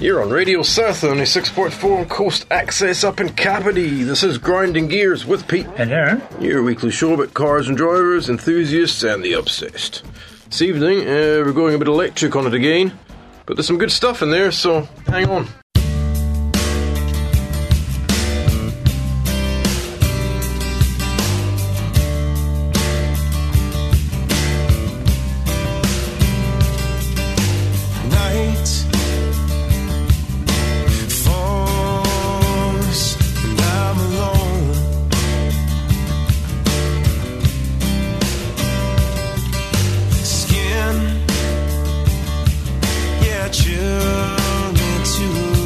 You're on Radio Southland, 96.4 on Coast Access up in Kapiti. This is Grinding Gears with Pete and Aaron. Your weekly show about cars and drivers, enthusiasts and the obsessed. This evening, we're going a bit electric on it again, but there's some good stuff in there, so hang on. Children too.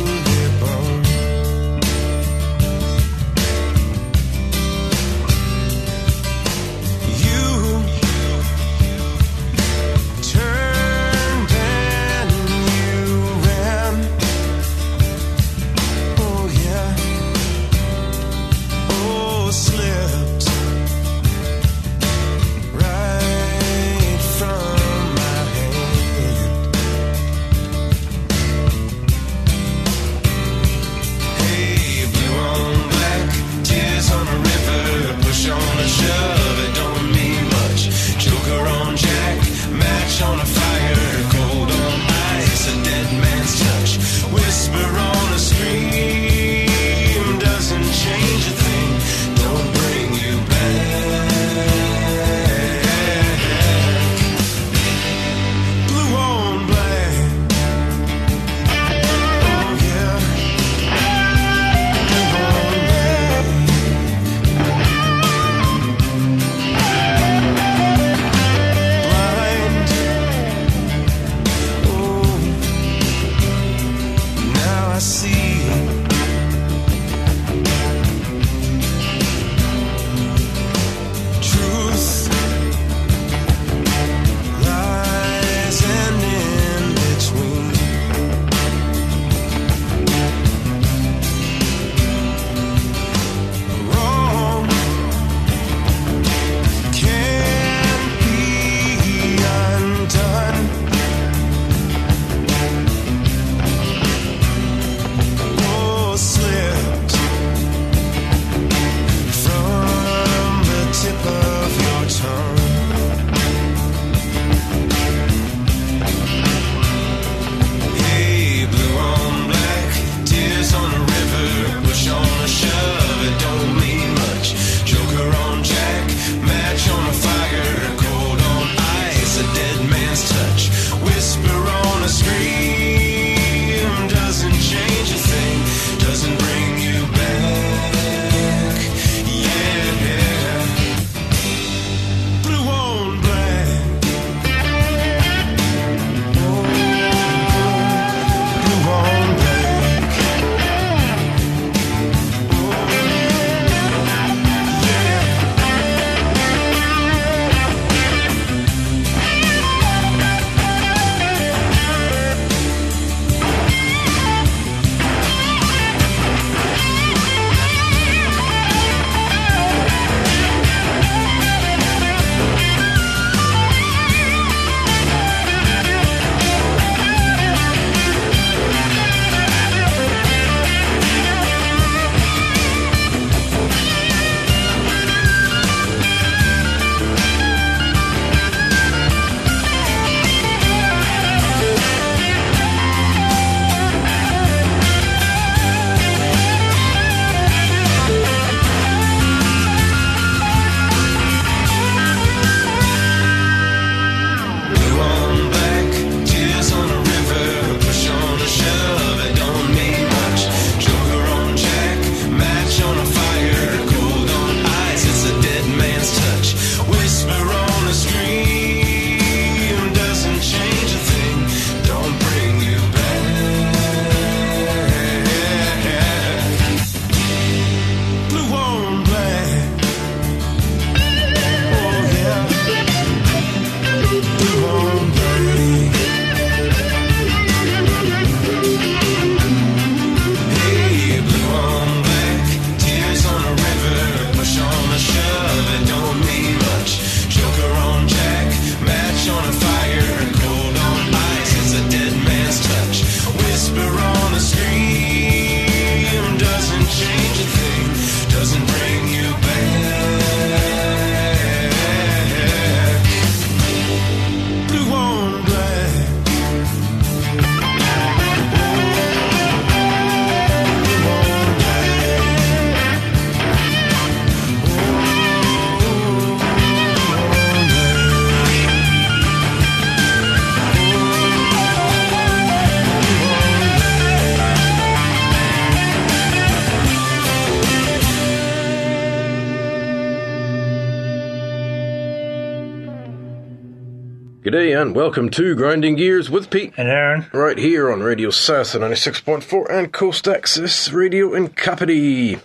today, and welcome to Grinding Gears with Pete and Aaron, right here on Radio Southland 96.4 and Coast Access Radio in Kapiti.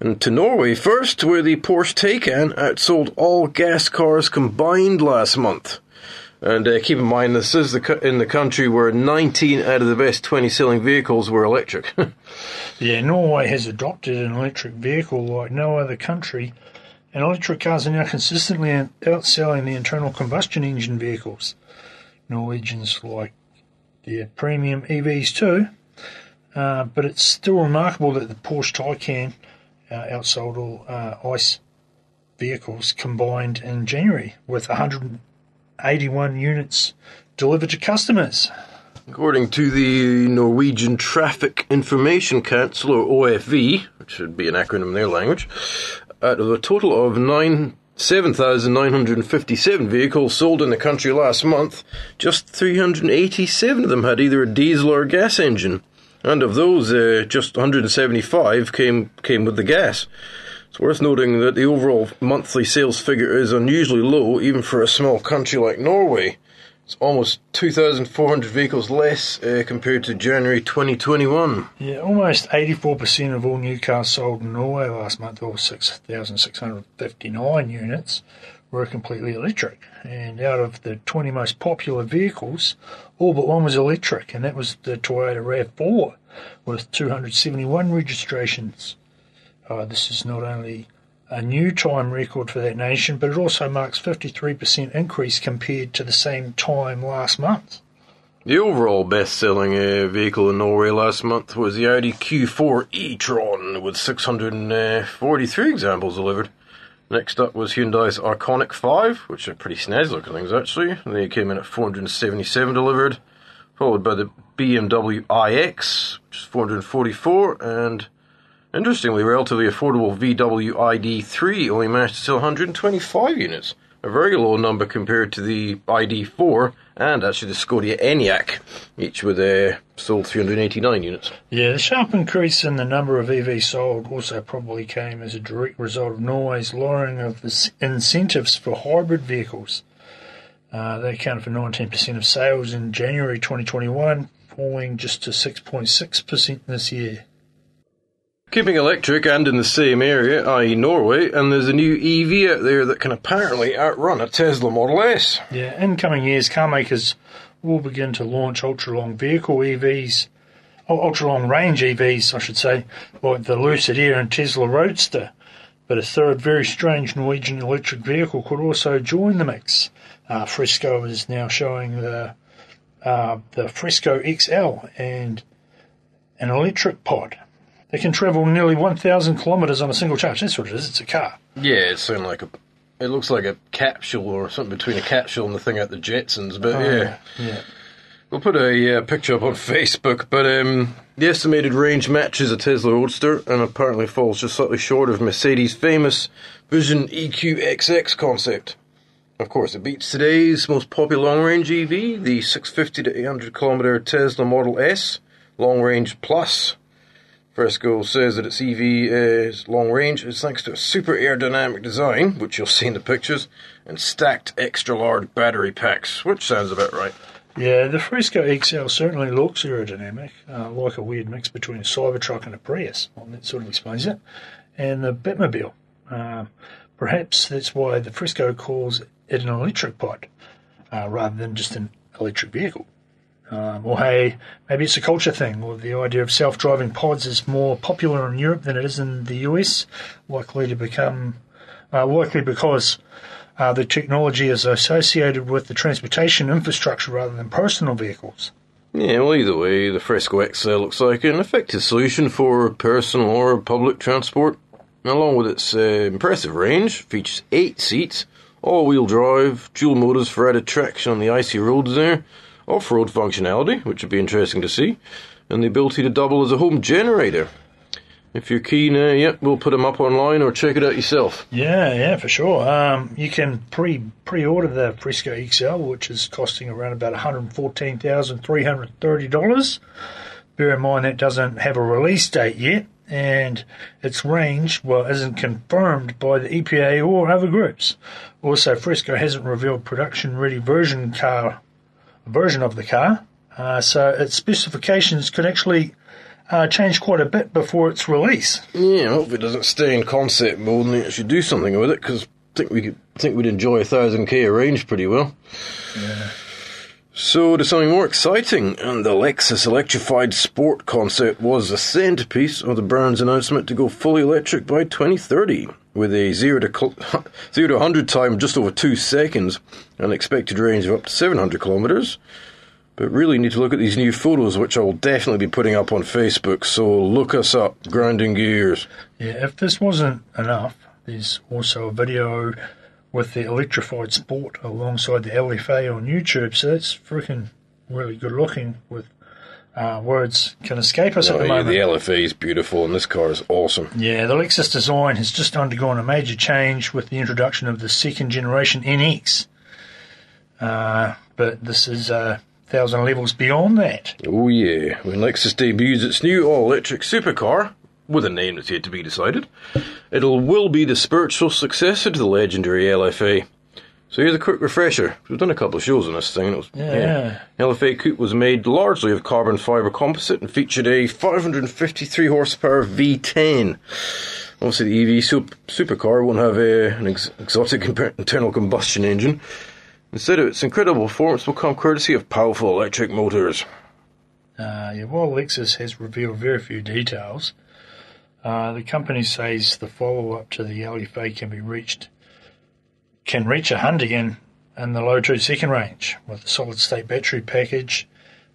And to Norway first, where the Porsche Taycan outsold all gas cars combined last month. And keep in mind, this is in the country where 19 out of the best 20 selling vehicles were electric. Yeah, Norway has adopted an electric vehicle like no other country, and electric cars are now consistently outselling the internal combustion engine vehicles. Norwegians like their premium EVs too, but it's still remarkable that the Porsche Taycan outsold all ICE vehicles combined in January, with 181 units delivered to customers. According to the Norwegian Traffic Information Council, or OFV, which should be an acronym in their language, out of a total of 7,957 vehicles sold in the country last month, just 387 of them had either a diesel or a gas engine. And of those, just 175 came with the gas. It's worth noting that the overall monthly sales figure is unusually low, even for a small country like Norway. It's almost 2,400 vehicles less compared to January 2021. Yeah, almost 84% of all new cars sold in Norway last month, or 6,659 units, were completely electric. And out of the 20 most popular vehicles, all but one was electric, and that was the Toyota RAV4, with 271 registrations. This is not only a new time record for that nation, but it also marks 53% increase compared to the same time last month. The overall best-selling vehicle in Norway last month was the Audi Q4 e-tron, with 643 examples delivered. Next up was Hyundai's Ioniq 5, which are pretty snazzy-looking things, actually. They came in at 477 delivered, followed by the BMW iX, which is 444, and interestingly, relatively affordable VW ID3 only managed to sell 125 units, a very low number compared to the ID4 and actually the Skoda Enyaq, each with sold 389 units. Yeah, the sharp increase in the number of EVs sold also probably came as a direct result of Norway's lowering of the incentives for hybrid vehicles. They accounted for 19% of sales in January 2021, falling just to 6.6% this year. Keeping electric and in the same area, i.e. Norway, and there's a new EV out there that can apparently outrun a Tesla Model S. Yeah, in coming years, car makers will begin to launch ultra-long range EVs, like the Lucid Air and Tesla Roadster. But a third very strange Norwegian electric vehicle could also join the mix. Frisco is now showing the Frisco XL and an electric pod. They can travel nearly 1,000 kilometres on a single charge. That's what it is. It's a car. Yeah, it's something like it looks like a capsule or something between a capsule and the thing out the Jetsons. But yeah, we'll put a picture up on Facebook. But the estimated range matches a Tesla Roadster and apparently falls just slightly short of Mercedes' famous Vision EQXX concept. Of course, it beats today's most popular long-range EV, the 650 to 800 kilometre Tesla Model S Long Range Plus. Frisco says that its EV is long range is thanks to a super aerodynamic design, which you'll see in the pictures, and stacked extra-large battery packs, which sounds about right. Yeah, the Frisco XL certainly looks aerodynamic, like a weird mix between a Cybertruck and a Prius. Well, that sort of explains it. And the Batmobile. Perhaps that's why the Frisco calls it an electric pod, rather than just an electric vehicle. Or hey, maybe it's a culture thing, or the idea of self-driving pods is more popular in Europe than it is in the US, likely because the technology is associated with the transportation infrastructure rather than personal vehicles. Yeah, well, either way, the Frisco XL looks like an effective solution for personal or public transport. And along with its impressive range, features 8 seats, all-wheel drive, dual motors for added traction on the icy roads there, off-road functionality, which would be interesting to see, and the ability to double as a home generator. If you're keen, we'll put them up online or check it out yourself. Yeah, for sure. You can pre-order the Frisco XL, which is costing around about $114,330. Bear in mind that doesn't have a release date yet, and its range, well, isn't confirmed by the EPA or other groups. Also, Frisco hasn't revealed production-ready version of the car, so its specifications could actually change quite a bit before its release. Yeah, hopefully it doesn't stay in concept mode and actually do something with it, because I think we'd enjoy 1,000 km range pretty well. Yeah. So to something more exciting, and the Lexus Electrified Sport concept was the centerpiece of the brand's announcement to go fully electric by 2030, with a 0 to 100 time in just over 2 seconds, an expected range of up to 700 kilometers. But really need to look at these new photos, which I will definitely be putting up on Facebook, so look us up, Grinding Gears. Yeah, if this wasn't enough, there's also a video with the Electrified Sport alongside the LFA on YouTube, so it's freaking really good looking with words can escape us at the moment. The LFA is beautiful and this car is awesome. Yeah, the Lexus design has just undergone a major change with the introduction of the second generation NX, but this is 1,000 levels beyond that. Oh yeah, when Lexus debuts its new all-electric supercar, with a name that's yet to be decided, it will be the spiritual successor to the legendary LFA. So here's a quick refresher. We've done a couple of shows on this thing. It was, LFA coupe was made largely of carbon fibre composite and featured a 553 horsepower V10. Obviously the EV supercar won't have an exotic internal combustion engine. Instead of its incredible performance will come courtesy of powerful electric motors. While Lexus has revealed very few details, the company says the follow-up to the LFA can reach 100 in the low 2-second range, with a solid-state battery package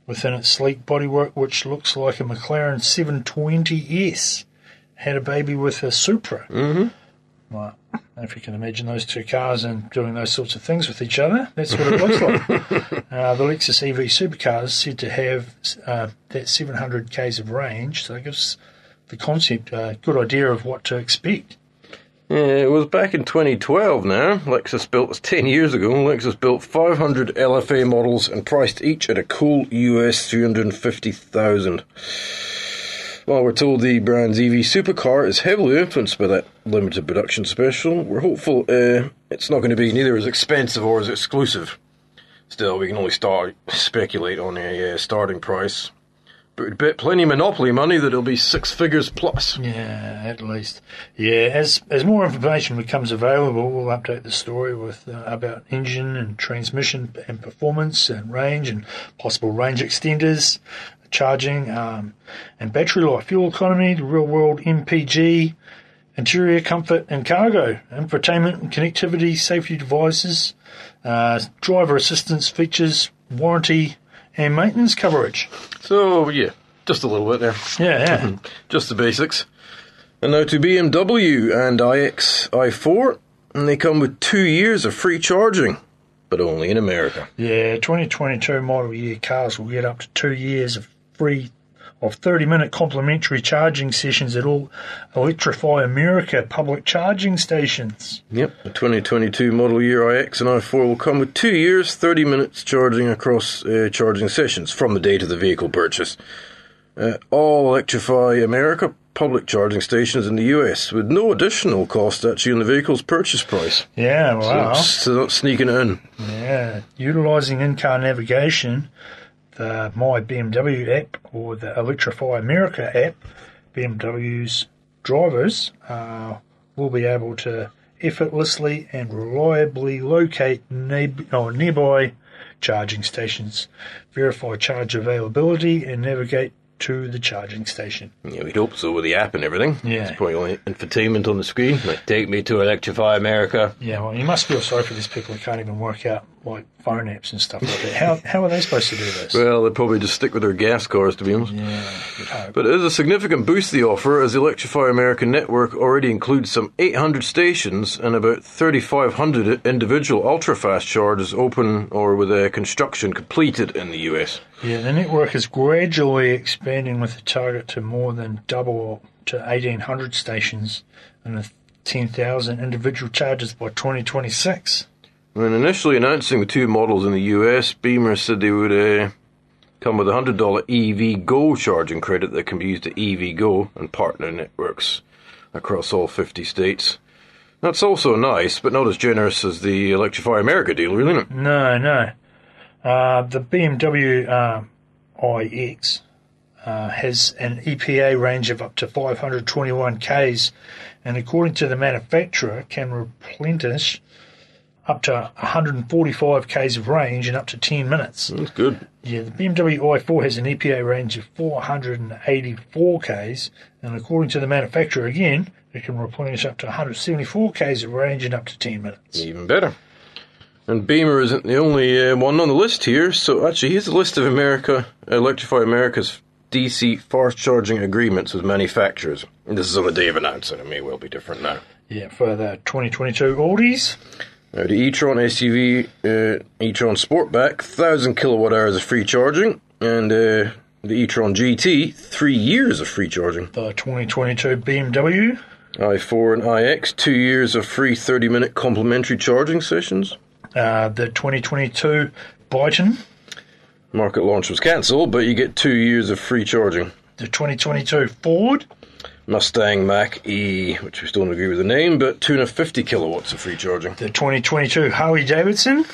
within its sleek bodywork, which looks like a McLaren 720S. Had a baby with a Supra. Mm-hmm. Well, if you can imagine those two cars and doing those sorts of things with each other, that's what it looks like. The Lexus EV supercar is said to have that 700 k's of range, so it gives the concept, a good idea of what to expect. Yeah, it was back in 2012 now. Lexus built, 10 years ago, Lexus built 500 LFA models and priced each at a cool US $350,000. While we're told the brand's EV supercar is heavily influenced by that limited production special, we're hopeful it's not going to be neither as expensive or as exclusive. Still, we can only speculate on a starting price. But we'd bet plenty of Monopoly money that it'll be 6 figures plus. Yeah, at least. Yeah, as more information becomes available, we'll update the story with about engine and transmission and performance and range and possible range extenders, charging, and battery life, fuel economy, the real-world MPG, interior comfort and cargo, infotainment and connectivity, safety devices, driver assistance features, warranty, and maintenance coverage. So, yeah, just a little bit there. Yeah. Just the basics. And now to BMW and iX i4, and they come with 2 years of free charging, but only in America. Yeah, 2022 model year cars will get up to 2 years of free, of 30-minute complimentary charging sessions at all Electrify America public charging stations. Yep, the 2022 model year iX and i4 will come with 2 years, 30 minutes charging across charging sessions from the date of the vehicle purchase. All Electrify America public charging stations in the US, with no additional cost actually in the vehicle's purchase price. Yeah, wow. So not sneaking it in. Yeah, utilising in-car navigation, the My BMW app or the Electrify America app, BMW's drivers will be able to effortlessly and reliably locate nearby charging stations, verify charge availability, and navigate to the charging station. Yeah, we'd hope so with the app and everything. Yeah. It's probably only infotainment on the screen, like, take me to Electrify America. Yeah, well, you must feel sorry for these people who can't even work out, like, phone apps and stuff like that. How are they supposed to do this? Well, they'd probably just stick with their gas cars, to be honest. Yeah, but it is a significant boost they offer, as the Electrify America network already includes some 800 stations and about 3,500 individual ultra-fast chargers open or with their construction completed in the US. Yeah, the network is gradually expanding with the target to more than double to 1,800 stations and 10,000 individual chargers by 2026. When initially announcing the two models in the US, Beamer said they would come with a $100 EVgo charging credit that can be used at EVgo and partner networks across all 50 states. That's also nice, but not as generous as the Electrify America deal, really, isn't it? No, no. The BMW iX has an EPA range of up to 521 Ks, and according to the manufacturer, can replenish up to 145 Ks of range in up to 10 minutes. That's good. Yeah, the BMW i4 has an EPA range of 484 Ks, and according to the manufacturer again, it can replenish up to 174 Ks of range in up to 10 minutes. Even better. And Beamer isn't the only one on the list here, so actually here's a list of Electrify America's DC fast charging agreements with manufacturers. And this is on the day of announcement, it may well be different now. Yeah, for the 2022 Audis. Now, the e-tron SUV, eTron Sportback, 1,000 kilowatt hours of free charging, and the eTron GT, 3 years of free charging. The 2022 BMW i4 and iX, 2 years of free 30-minute complimentary charging sessions. The 2022 Byton. Market launch was cancelled, but you get 2 years of free charging. The 2022 Ford. Mustang Mach-E, which we still don't agree with the name, but 250 kilowatts of free charging. The 2022 Harley-Davidson.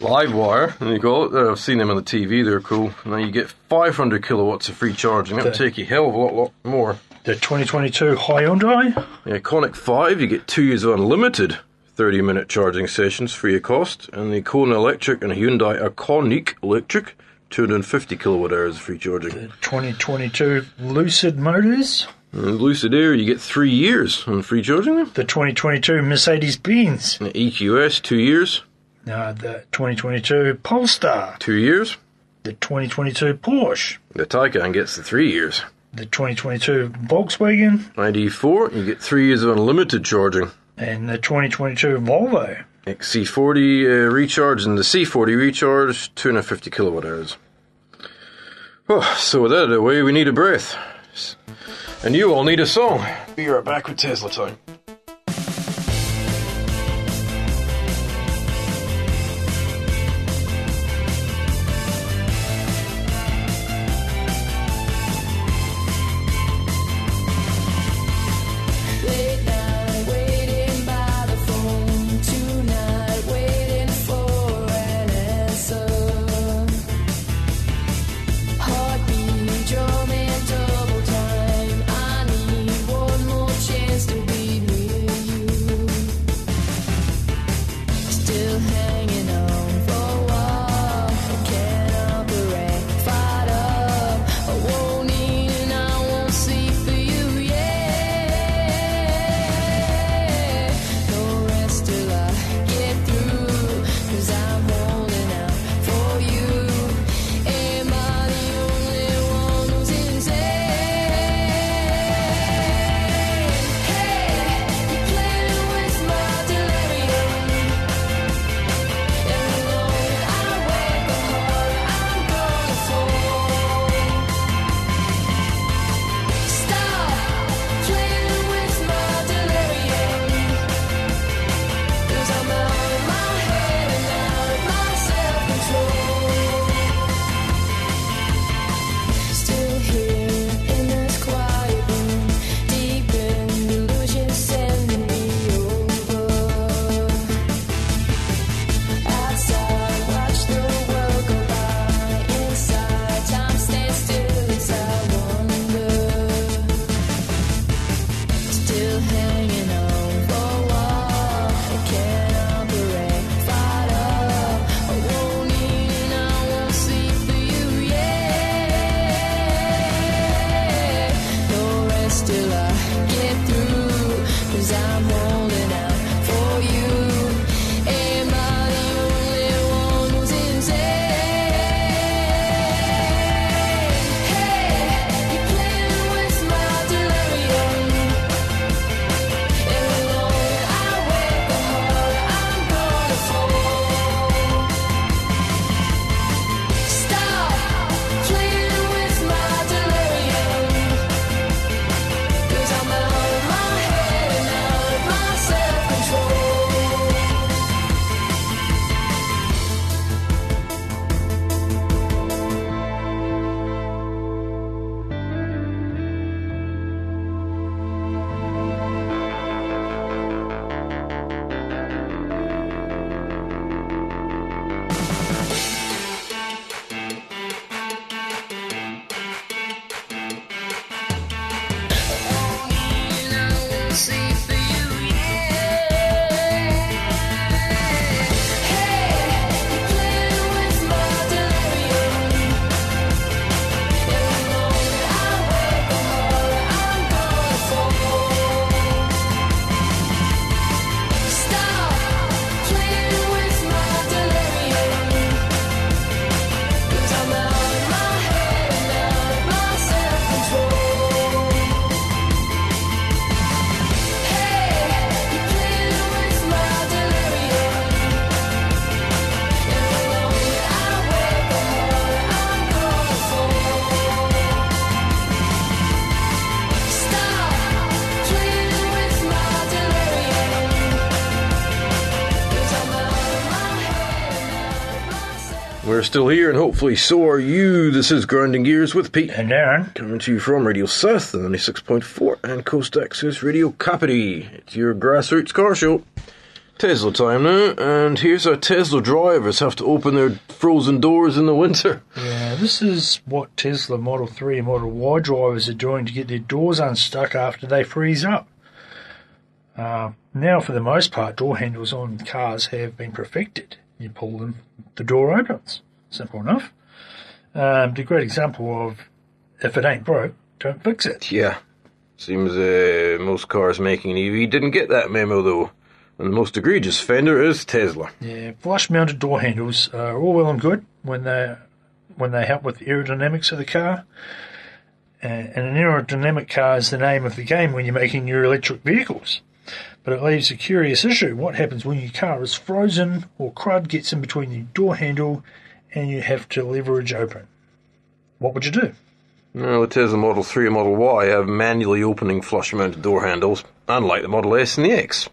Livewire, there you go. I've seen them on the TV, they're cool. Now you get 500 kilowatts of free charging. That'll take you a hell of a lot more. The 2022 Hyundai. The Ioniq 5, you get 2 years of unlimited 30-minute charging sessions free of cost, and the Kona Electric and Hyundai Ioniq Electric, 250 kilowatt hours of free charging. The 2022 Lucid Motors. And Lucid Air, you get 3 years on free charging. There. The 2022 Mercedes Benz. And the EQS, 2 years. The 2022 Polestar. 2 years. The 2022 Porsche. The Taycan gets the 3 years. The 2022 Volkswagen ID4, you get 3 years of unlimited charging. And the 2022 Volvo XC40 recharge and the C40 recharge, 250 kilowatt hours. Oh, so with that out of the way, we need a breath. And you all need a song. Be right back with Tesla Time. We're still here, and hopefully so are you. This is Grinding Gears with Pete and Aaron, coming to you from Radio Southland 96.4 and Coast Access Radio Capity. It's your grassroots car show. Tesla time now, and here's how Tesla drivers have to open their frozen doors in the winter. Yeah, this is what Tesla Model 3 and Model Y drivers are doing to get their doors unstuck after they freeze up. Now, for the most part, door handles on cars have been perfected. You pull them, the door opens. Simple enough. It's a great example of, if it ain't broke, don't fix it. Yeah. Seems most cars making an EV didn't get that memo, though. And the most egregious offender is Tesla. Yeah, flush-mounted door handles are all well and good when they help with the aerodynamics of the car. And an aerodynamic car is the name of the game when you're making your electric vehicles. But it leaves a curious issue. What happens when your car is frozen or crud gets in between the door handle and you have to leverage open? What would you do? Well, the Tesla Model 3 and Model Y have manually opening flush-mounted door handles, unlike the Model S and the X.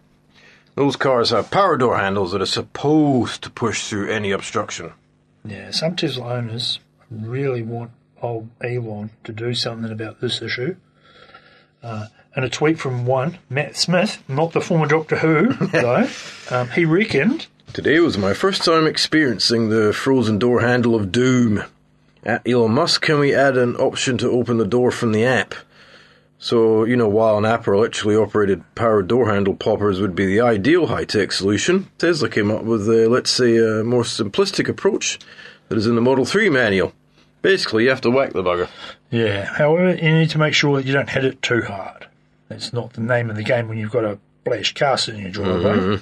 Those cars have power door handles that are supposed to push through any obstruction. Yeah, some Tesla owners really want old Elon to do something about this issue. And a tweet from one, Matt Smith, not the former Doctor Who, though, he reckoned, "Today was my first time experiencing the frozen door handle of doom. At Elon Musk, can we add an option to open the door from the app? So, you know, while an app or electrically operated powered door handle poppers would be the ideal high-tech solution, Tesla came up with, a more simplistic approach that is in the Model 3 manual. Basically, you have to whack the bugger. Yeah, however, you need to make sure that you don't hit it too hard. It's not the name of the game when you've got a blash car in your driveway." Mm-hmm.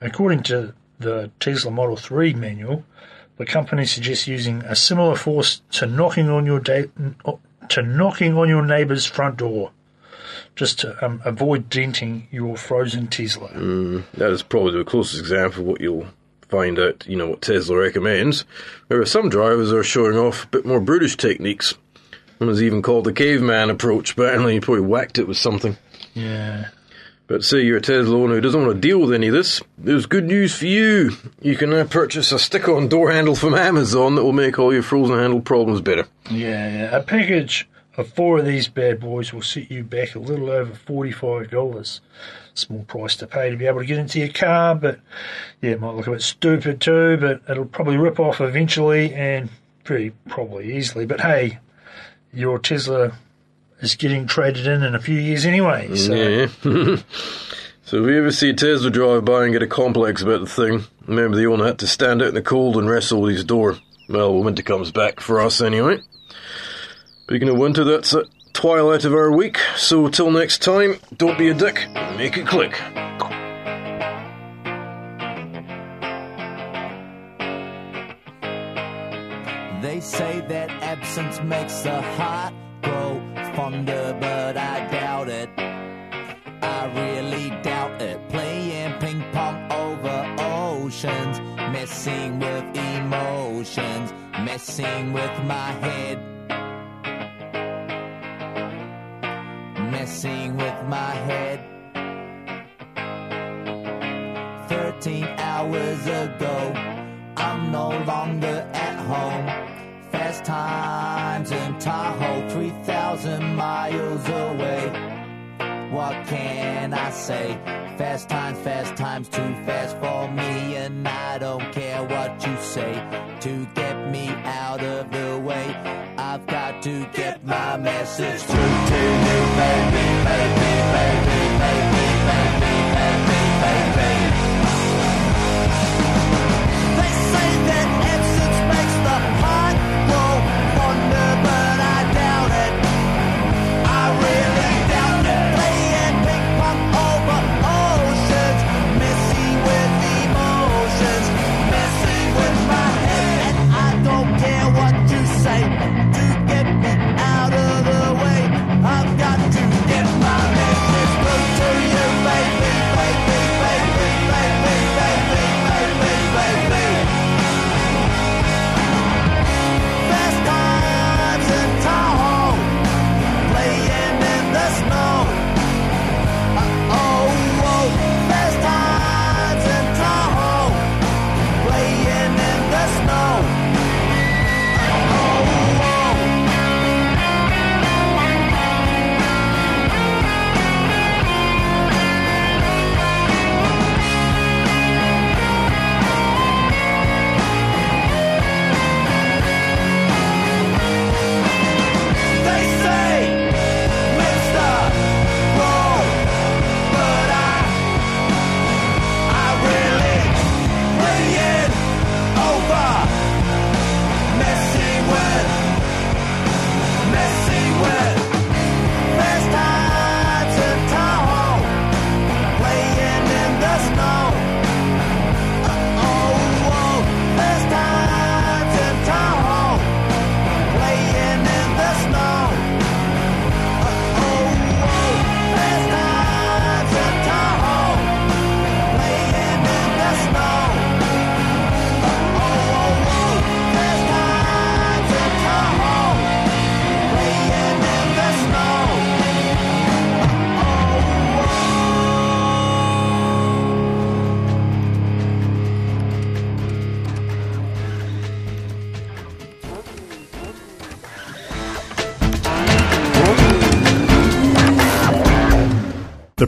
According to the Tesla Model 3 manual, the company suggests using a similar force to knocking on your neighbour's front door, just to avoid denting your frozen Tesla. That is probably the closest example of what you'll find out, you know, what Tesla recommends. However, some drivers are showing off a bit more brutish techniques. One was even called the caveman approach. Apparently, you probably whacked it with something. Yeah. But say you're a Tesla owner who doesn't want to deal with any of this, there's good news for you. You can now purchase a stick-on door handle from Amazon that will make all your frozen handle problems better. Yeah, a package of 4 of these bad boys will set you back a little over $45. Small price to pay to be able to get into your car, but yeah, it might look a bit stupid too, but it'll probably rip off eventually and pretty probably easily. But hey, your Tesla is getting traded in a few years anyway. So. Yeah. So if you ever see a Tesla drive by and get a complex about the thing, remember the owner had to stand out in the cold and wrestle with his door. Well, winter comes back for us anyway. Speaking of winter, that's the twilight of our week. So till next time, don't be a dick, make it click. They say that absence makes the heart grow fonder, but I doubt it. I really doubt it. Playing ping pong over oceans, messing with emotions, messing with my head, messing with my head. 13 hours ago, I'm no longer at home. Fast times in Tahoe, 3,000 miles away. What can I say? Fast times too fast for me, and I don't care what you say to get me out of the way. I've got to get my message through to you, baby, baby, baby, baby. The